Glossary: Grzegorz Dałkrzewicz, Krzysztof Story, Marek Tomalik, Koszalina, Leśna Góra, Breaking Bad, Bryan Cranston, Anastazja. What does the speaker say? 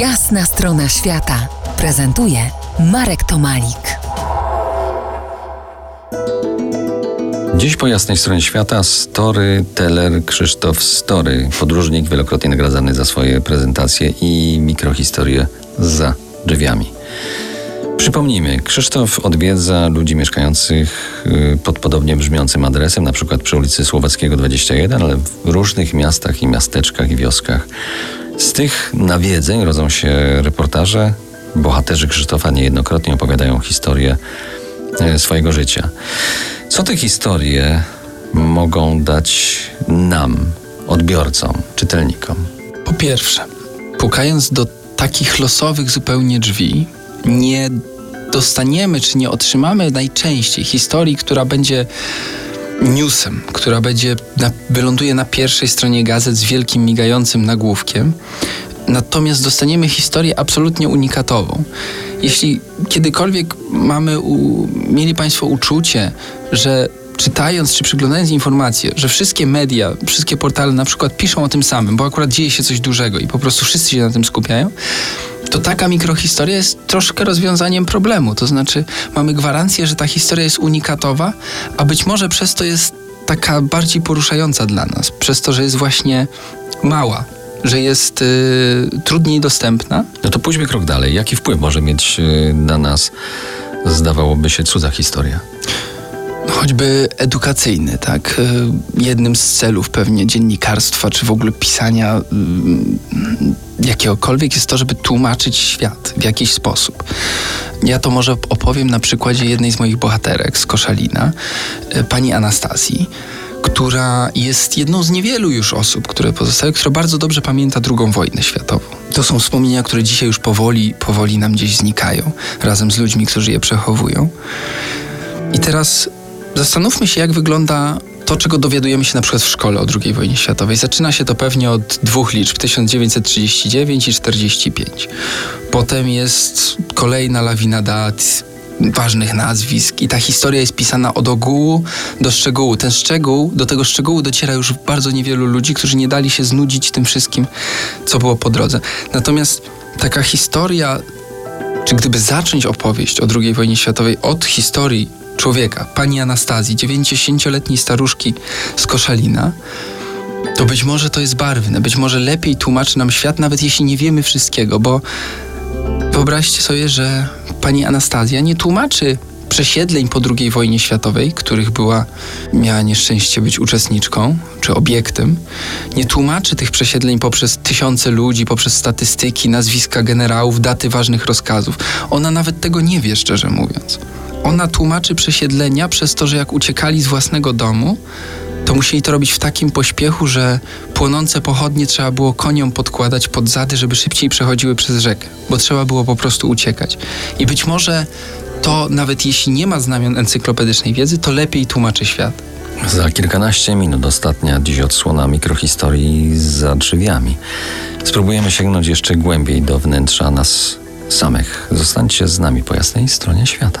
Jasna strona świata prezentuje Marek Tomalik. Dziś po jasnej stronie świata storyteller Krzysztof Story, podróżnik wielokrotnie nagradzany za swoje prezentacje i mikrohistorie za drzwiami. Przypomnijmy, Krzysztof odwiedza ludzi mieszkających pod podobnie brzmiącym adresem, na przykład przy ulicy Słowackiego 21, ale w różnych miastach i miasteczkach i wioskach. Z tych nawiedzeń rodzą się reportaże. Bohaterzy Krzysztofa niejednokrotnie opowiadają historię swojego życia. Co te historie mogą dać nam, odbiorcom, czytelnikom? Po pierwsze, pukając do takich losowych zupełnie drzwi, nie dostaniemy czy nie otrzymamy najczęściej historii, która będzie newsem, która wyląduje na pierwszej stronie gazet z wielkim migającym nagłówkiem. Natomiast dostaniemy historię absolutnie unikatową. Jeśli kiedykolwiek mieli Państwo uczucie, że czytając czy przyglądając informacje, że wszystkie media, wszystkie portale na przykład piszą o tym samym, bo akurat dzieje się coś dużego i po prostu wszyscy się na tym skupiają, to taka mikrohistoria jest troszkę rozwiązaniem problemu. To znaczy mamy gwarancję, że ta historia jest unikatowa, a być może przez to jest taka bardziej poruszająca dla nas. Przez to, że jest właśnie mała, że jest trudniej dostępna. No to pójdźmy krok dalej. Jaki wpływ może mieć na nas, zdawałoby się, cudza historia? Choćby edukacyjny, tak? Jednym z celów pewnie dziennikarstwa, czy w ogóle pisania jakiegokolwiek jest to, żeby tłumaczyć świat w jakiś sposób. Ja to może opowiem na przykładzie jednej z moich bohaterek z Koszalina, pani Anastazji, która jest jedną z niewielu już osób, które pozostały, która bardzo dobrze pamięta II wojnę światową. To są wspomnienia, które dzisiaj już powoli nam gdzieś znikają, razem z ludźmi, którzy je przechowują. I teraz zastanówmy się, jak wygląda to, czego dowiadujemy się na przykład w szkole o II wojnie światowej. Zaczyna się to pewnie od dwóch liczb, 1939 i 45. Potem jest kolejna lawina dat, ważnych nazwisk i ta historia jest pisana od ogółu do szczegółu. Do tego szczegółu dociera już bardzo niewielu ludzi, którzy nie dali się znudzić tym wszystkim, co było po drodze. Natomiast taka historia, czy gdyby zacząć opowieść o II wojnie światowej od historii człowieka, pani Anastazji, 90-letniej staruszki z Koszalina, to być może to jest barwne, być może lepiej tłumaczy nam świat, nawet jeśli nie wiemy wszystkiego, bo wyobraźcie sobie, że pani Anastazja nie tłumaczy przesiedleń po II wojnie światowej, których miała nieszczęście być uczestniczką czy obiektem, nie tłumaczy tych przesiedleń poprzez tysiące ludzi, poprzez statystyki, nazwiska generałów, daty ważnych rozkazów. Ona nawet tego nie wie, szczerze mówiąc. Ona tłumaczy przesiedlenia przez to, że jak uciekali z własnego domu, to musieli to robić w takim pośpiechu, że płonące pochodnie trzeba było koniom podkładać pod zady, żeby szybciej przechodziły przez rzekę, bo trzeba było po prostu uciekać. I być może to, nawet jeśli nie ma znamion encyklopedycznej wiedzy, to lepiej tłumaczy świat. Za kilkanaście minut ostatnia dziś odsłona mikrohistorii za drzwiami. Spróbujemy sięgnąć jeszcze głębiej do wnętrza nas samych. Zostańcie z nami po jasnej stronie świata.